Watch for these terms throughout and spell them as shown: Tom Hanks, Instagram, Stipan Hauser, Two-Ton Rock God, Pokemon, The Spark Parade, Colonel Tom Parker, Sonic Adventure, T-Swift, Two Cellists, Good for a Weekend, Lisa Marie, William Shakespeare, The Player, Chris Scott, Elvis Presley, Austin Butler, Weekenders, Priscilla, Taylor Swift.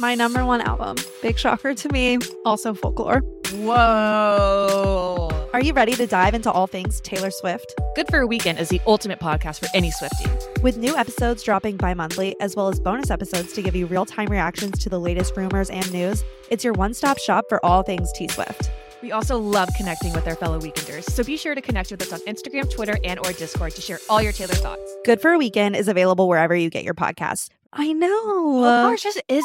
My number one album. Big shocker to me. Also Folklore. Whoa. Are you ready to dive into all things Taylor Swift? Good for a Weekend is the ultimate podcast for any Swiftie. With new episodes dropping bi-monthly, as well as bonus episodes to give you real-time reactions to the latest rumors and news, it's your one-stop shop for all things T-Swift. We also love connecting with our fellow Weekenders, so be sure to connect with us on Instagram, Twitter, and or Discord to share all your Taylor thoughts. Good for a Weekend is available wherever you get your podcasts. I know. Folklore just is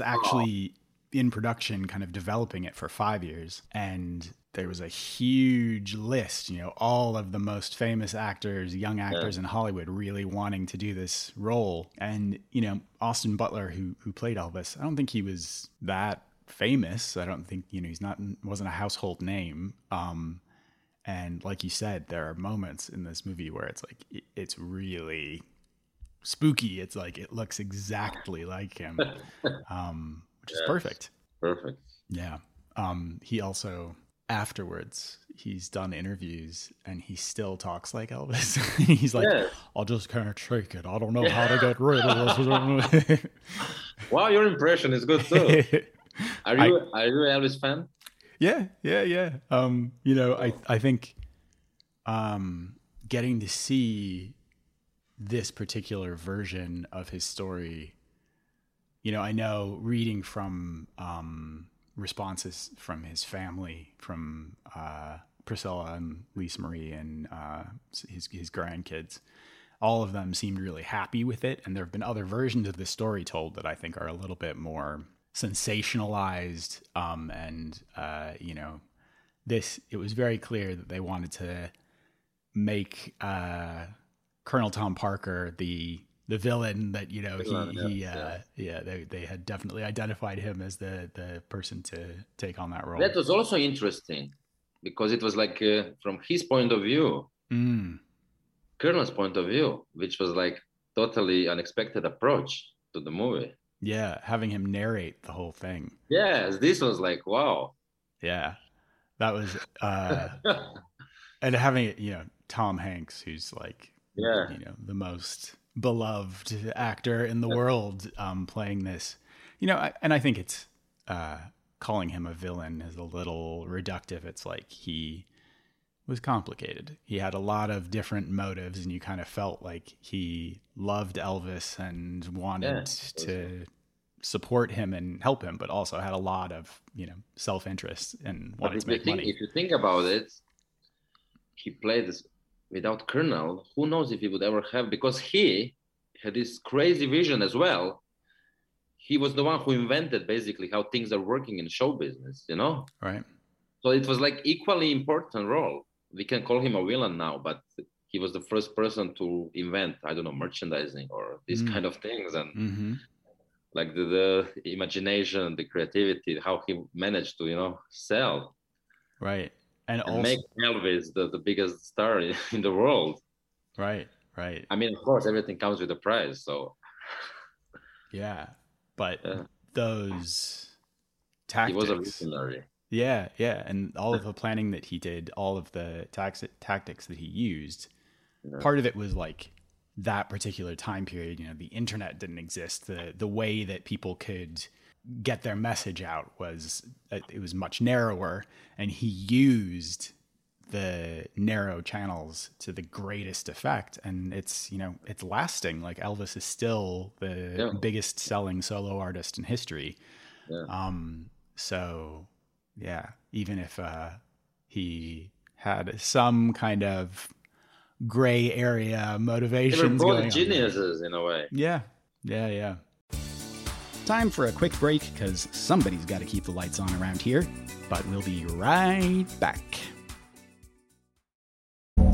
actually in production, kind of developing it for 5 years. And there was a huge list, all of the most famous actors, young actors in Hollywood really wanting to do this role. And, Austin Butler, who played Elvis, I don't think he was that famous. I don't think, wasn't a household name. And like you said, there are moments in this movie where it's like, it's really spooky. It's like, it looks exactly like him, which is perfect. Perfect. Yeah. He also, afterwards, he's done interviews and he still talks like Elvis. He's like, I'll just kind of shake it. I don't know how to get rid of this. Wow, your impression is good too. Are you an Elvis fan? Yeah. I think getting to see this particular version of his story, I know reading from responses from his family, from Priscilla and Lisa Marie and his grandkids, all of them seemed really happy with it. And there have been other versions of this story told that I think are a little bit more sensationalized, it was very clear that they wanted to make Colonel Tom Parker the villain that they had definitely identified him as the person to take on that role. That was also interesting because it was like from his point of view, Colonel's point of view, which was like totally unexpected approach to the movie. Yeah, having him narrate the whole thing. Yes, this was like, wow. Yeah, that was... and having, Tom Hanks, who's like, the most beloved actor in the world playing this. And I think it's calling him a villain is a little reductive. It's like he was complicated. He had a lot of different motives and you kind of felt like he loved Elvis and wanted to support him and help him, but also had a lot of, self-interest and wanted to make money. If you think about it, he played this without Colonel. Who knows if he would ever have, because he had this crazy vision as well. He was the one who invented basically how things are working in show business, Right. So it was like equally important role. We can call him a villain now, but he was the first person to invent, I don't know, merchandising or these kind of things. And like the imagination, the creativity, how he managed to, sell. Right. And also make Elvis the biggest star in the world. Right. I mean, of course, everything comes with a price. So. Yeah. But those tactics. He was a visionary. Yeah. And all of the planning that he did, all of the tactics that he used, part of it was like that particular time period. You know, the internet didn't exist. The way that people could get their message out was much narrower, and he used the narrow channels to the greatest effect. And it's, you know, it's lasting. Like Elvis is still the biggest selling solo artist in history. Yeah. So yeah, even if he had some kind of gray area motivations, they were both geniuses in a way. Yeah. Time for a quick break, because somebody's got to keep the lights on around here, but we'll be right back.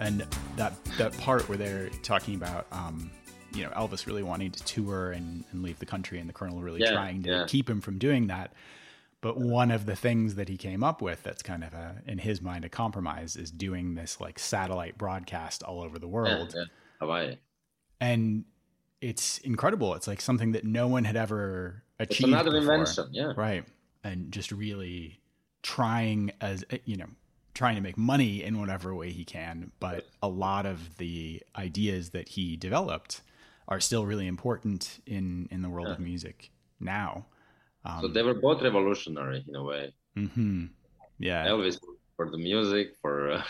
And that part where they're talking about, you know, Elvis really wanting to tour and leave the country, and the Colonel really trying to keep him from doing that. But one of the things that he came up with that's kind of in his mind a compromise is doing this like satellite broadcast all over the world. Yeah. Hawaii. And it's incredible. It's like something that no one had ever achieved. It's another invention, yeah. Right. And just really trying, as you know, trying to make money in whatever way he can, but a lot of the ideas that he developed are still really important in the world of music now. So they were both revolutionary in a way. Mm-hmm. Yeah, Elvis for the music, for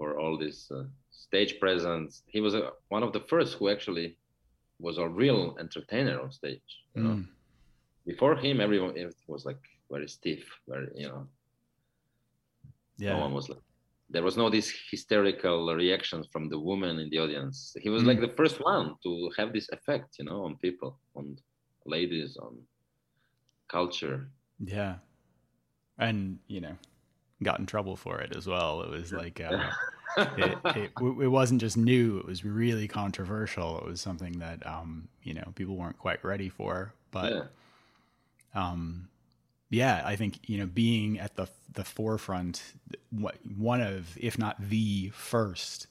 all this stage presence. He was one of the first who actually was a real entertainer on stage. You know? Before him, everyone was like very stiff, very, you know. Yeah, no one was like, there was no this hysterical reaction from the woman in the audience. He was like the first one to have this effect, you know, on people, on ladies, on culture. Yeah, and you know, got in trouble for it as well. It was like it wasn't just new; it was really controversial. It was something that you know, people weren't quite ready for, but. Yeah, I think, you know, being at the forefront, one of, if not the first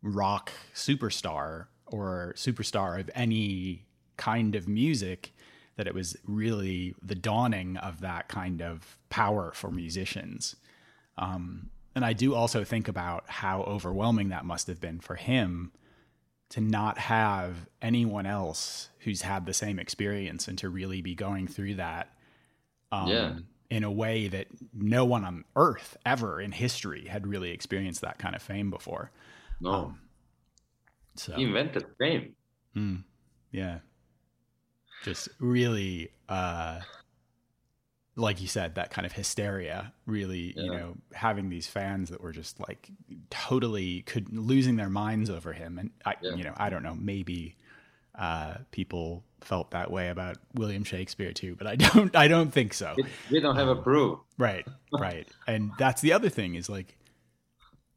rock superstar or superstar of any kind of music, that it was really the dawning of that kind of power for musicians. And I do also think about how overwhelming that must have been for him to not have anyone else who's had the same experience and to really be going through that. In a way that no one on earth ever in history had really experienced that kind of fame before. No. So he invented fame. Yeah. Just really, like you said, that kind of hysteria, really, you know, having these fans that were just like totally losing their minds over him. And you know, I don't know, maybe, people felt that way about William Shakespeare too, but I don't think so. We don't have a proof. Right. And that's the other thing, is like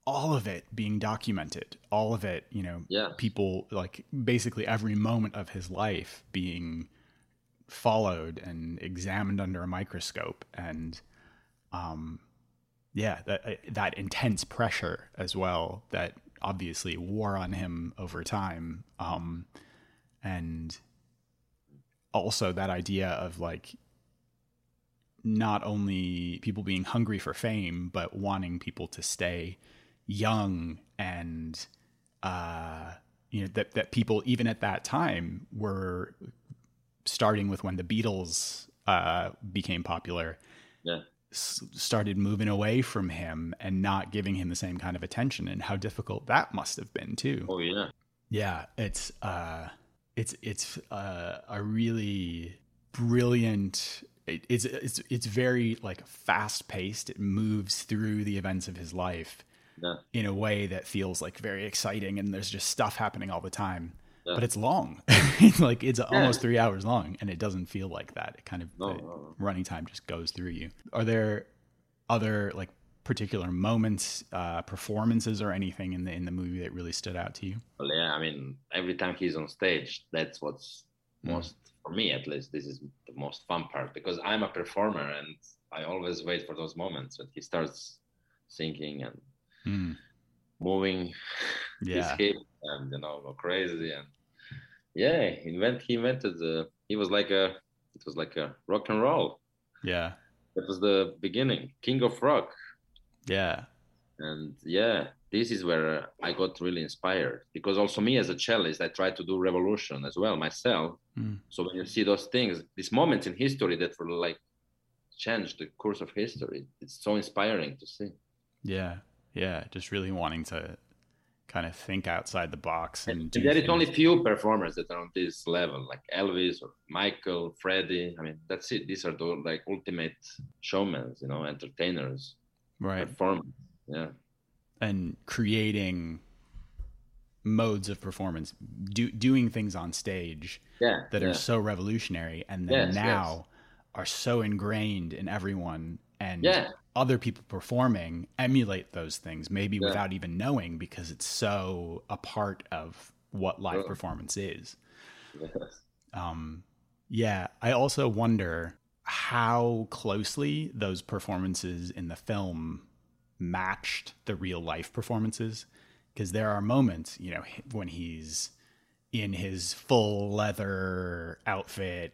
all of it being documented, all of it, you know, people, like basically every moment of his life being followed and examined under a microscope. And, that intense pressure as well, that obviously wore on him over time. And also that idea of like not only people being hungry for fame, but wanting people to stay young, and you know, that people even at that time were starting with when the Beatles became popular, started moving away from him and not giving him the same kind of attention, and how difficult that must have been too. Oh yeah. Yeah. It's a really brilliant, it's very like fast paced. It moves through the events of his life in a way that feels like very exciting, and there's just stuff happening all the time, but it's long. Like it's almost 3 hours long, and it doesn't feel like that. It kind of running time just goes through you. Are there other like particular moments, performances or anything in the movie that really stood out to you? Well, yeah, I mean, every time he's on stage, that's what's most, for me at least, this is the most fun part, because I'm a performer and I always wait for those moments when he starts singing and moving his hip and, you know, go crazy. And yeah, it was like a rock and roll. Yeah. That was the beginning, King of Rock. Yeah. And yeah, this is where I got really inspired, because also me as a cellist, I try to do revolution as well myself. So when you see those things, these moments in history that were like changed the course of history, it's so inspiring to see. Yeah. Yeah. Just really wanting to kind of think outside the box. And there is only few performers that are on this level, like Elvis or Michael, Freddie. I mean, that's it. These are the like ultimate showmen, you know, entertainers. Right. Performance. Yeah. And creating modes of performance, doing things on stage that are so revolutionary, and then are so ingrained in everyone, and other people performing emulate those things, maybe without even knowing, because it's so a part of what live performance is. Yes. I also wonder how closely those performances in the film matched the real life performances, because there are moments, you know, when he's in his full leather outfit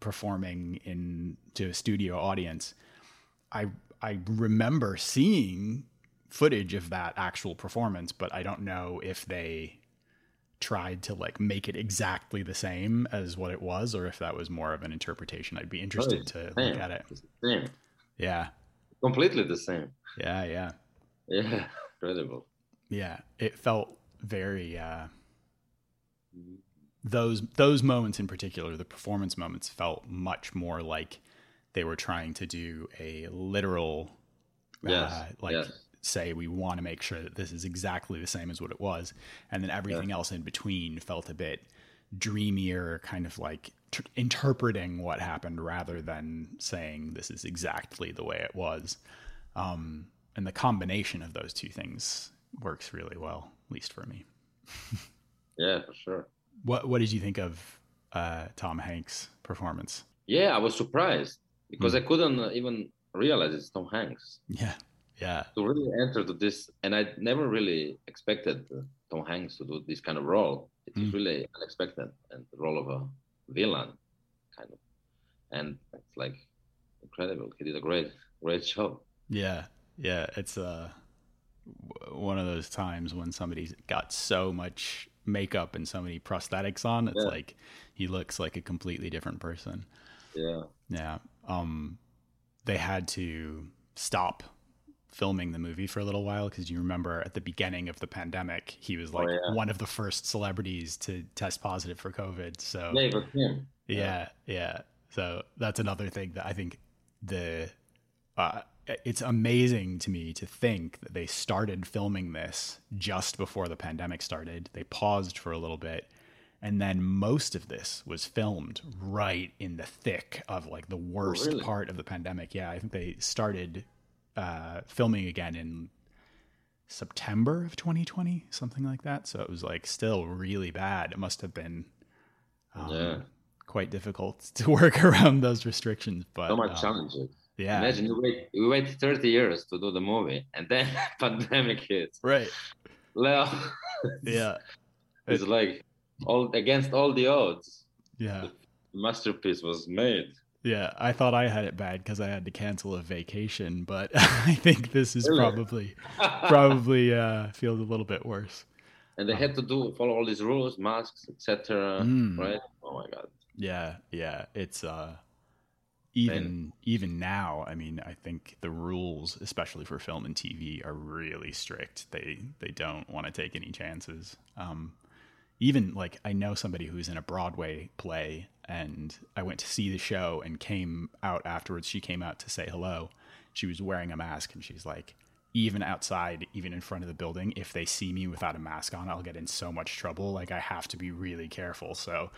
performing to a studio audience. I remember seeing footage of that actual performance, but I don't know if they tried to like make it exactly the same as what it was, or if that was more of an interpretation. I'd be interested to look at it. Same. Yeah. Completely the same. Yeah, yeah. Yeah, incredible. Yeah, it felt very those moments in particular, the performance moments, felt much more like they were trying to do a literal say we want to make sure that this is exactly the same as what it was, and then everything else in between felt a bit dreamier, kind of like interpreting what happened rather than saying this is exactly the way it was. And the combination of those two things works really well, at least for me. Yeah, for sure. What did you think of Tom Hanks' performance? Yeah, I was surprised, because I couldn't even realize it's Tom Hanks. Yeah, yeah. To really enter to this, and I never really expected Tom Hanks to do this kind of role. It was really unexpected, and the role of a villain, kind of, and it's like incredible. He did a great show. Yeah, yeah. It's one of those times when somebody's got so much makeup and so many prosthetics on, it's like he looks like a completely different person. Yeah, yeah. They had to stop filming the movie for a little while, because you remember at the beginning of the pandemic, he was like one of the first celebrities to test positive for COVID. So yeah. So that's another thing that I think it's amazing to me to think that they started filming this just before the pandemic started. They paused for a little bit, and then most of this was filmed right in the thick of like the worst part of the pandemic. Yeah, I think they started filming again in September of 2020, something like that. So it was like still really bad. It must have been quite difficult to work around those restrictions. But so much challenges. Yeah. Imagine we wait 30 years to do the movie, and then pandemic hits. Right. Well, yeah. It's like all against all the odds. Yeah. The masterpiece was made. Yeah, I thought I had it bad because I had to cancel a vacation, but I think this is probably feels a little bit worse. And they had to follow all these rules, masks, etc. Right? Oh my God, Yeah. It's even now, I mean, I think the rules, especially for film and TV, are really strict. They don't want to take any chances. Even like I know somebody who's in a Broadway play, and I went to see the show and came out afterwards. She came out to say hello. She was wearing a mask, and she's like, even outside, even in front of the building, if they see me without a mask on, I'll get in so much trouble. Like, I have to be really careful. So,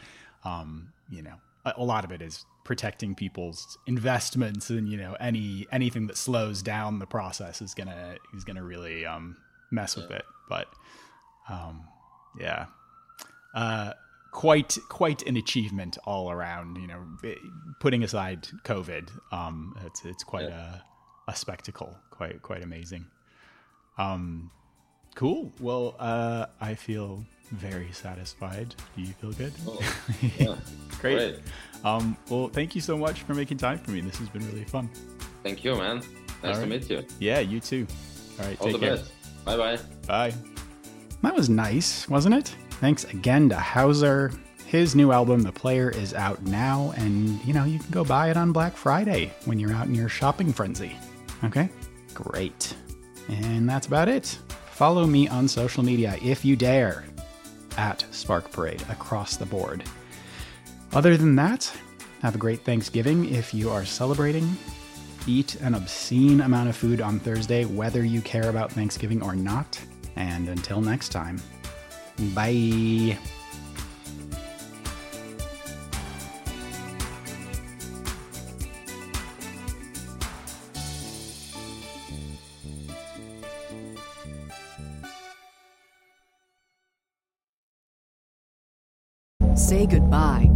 you know, a lot of it is protecting people's investments, and, you know, anything that slows down the process is gonna really mess with it. But quite an achievement all around. You know, putting aside COVID, it's quite a spectacle. Quite amazing. Cool. Well, I feel very satisfied. Do you feel good? Oh, yeah. Great. Well, thank you so much for making time for me. This has been really fun. Thank you, man. Nice to meet you. Yeah, you too. All right. All take care. Best. Bye-bye. Bye. That was nice, wasn't it? Thanks again to Hauser. His new album, The Player, is out now, and, you know, you can go buy it on Black Friday when you're out in your shopping frenzy. Okay? Great. And that's about it. Follow me on social media if you dare @Spark Parade across the board. Other than that, have a great Thanksgiving if you are celebrating. Eat an obscene amount of food on Thursday, whether you care about Thanksgiving or not. And until next time, bye. Say goodbye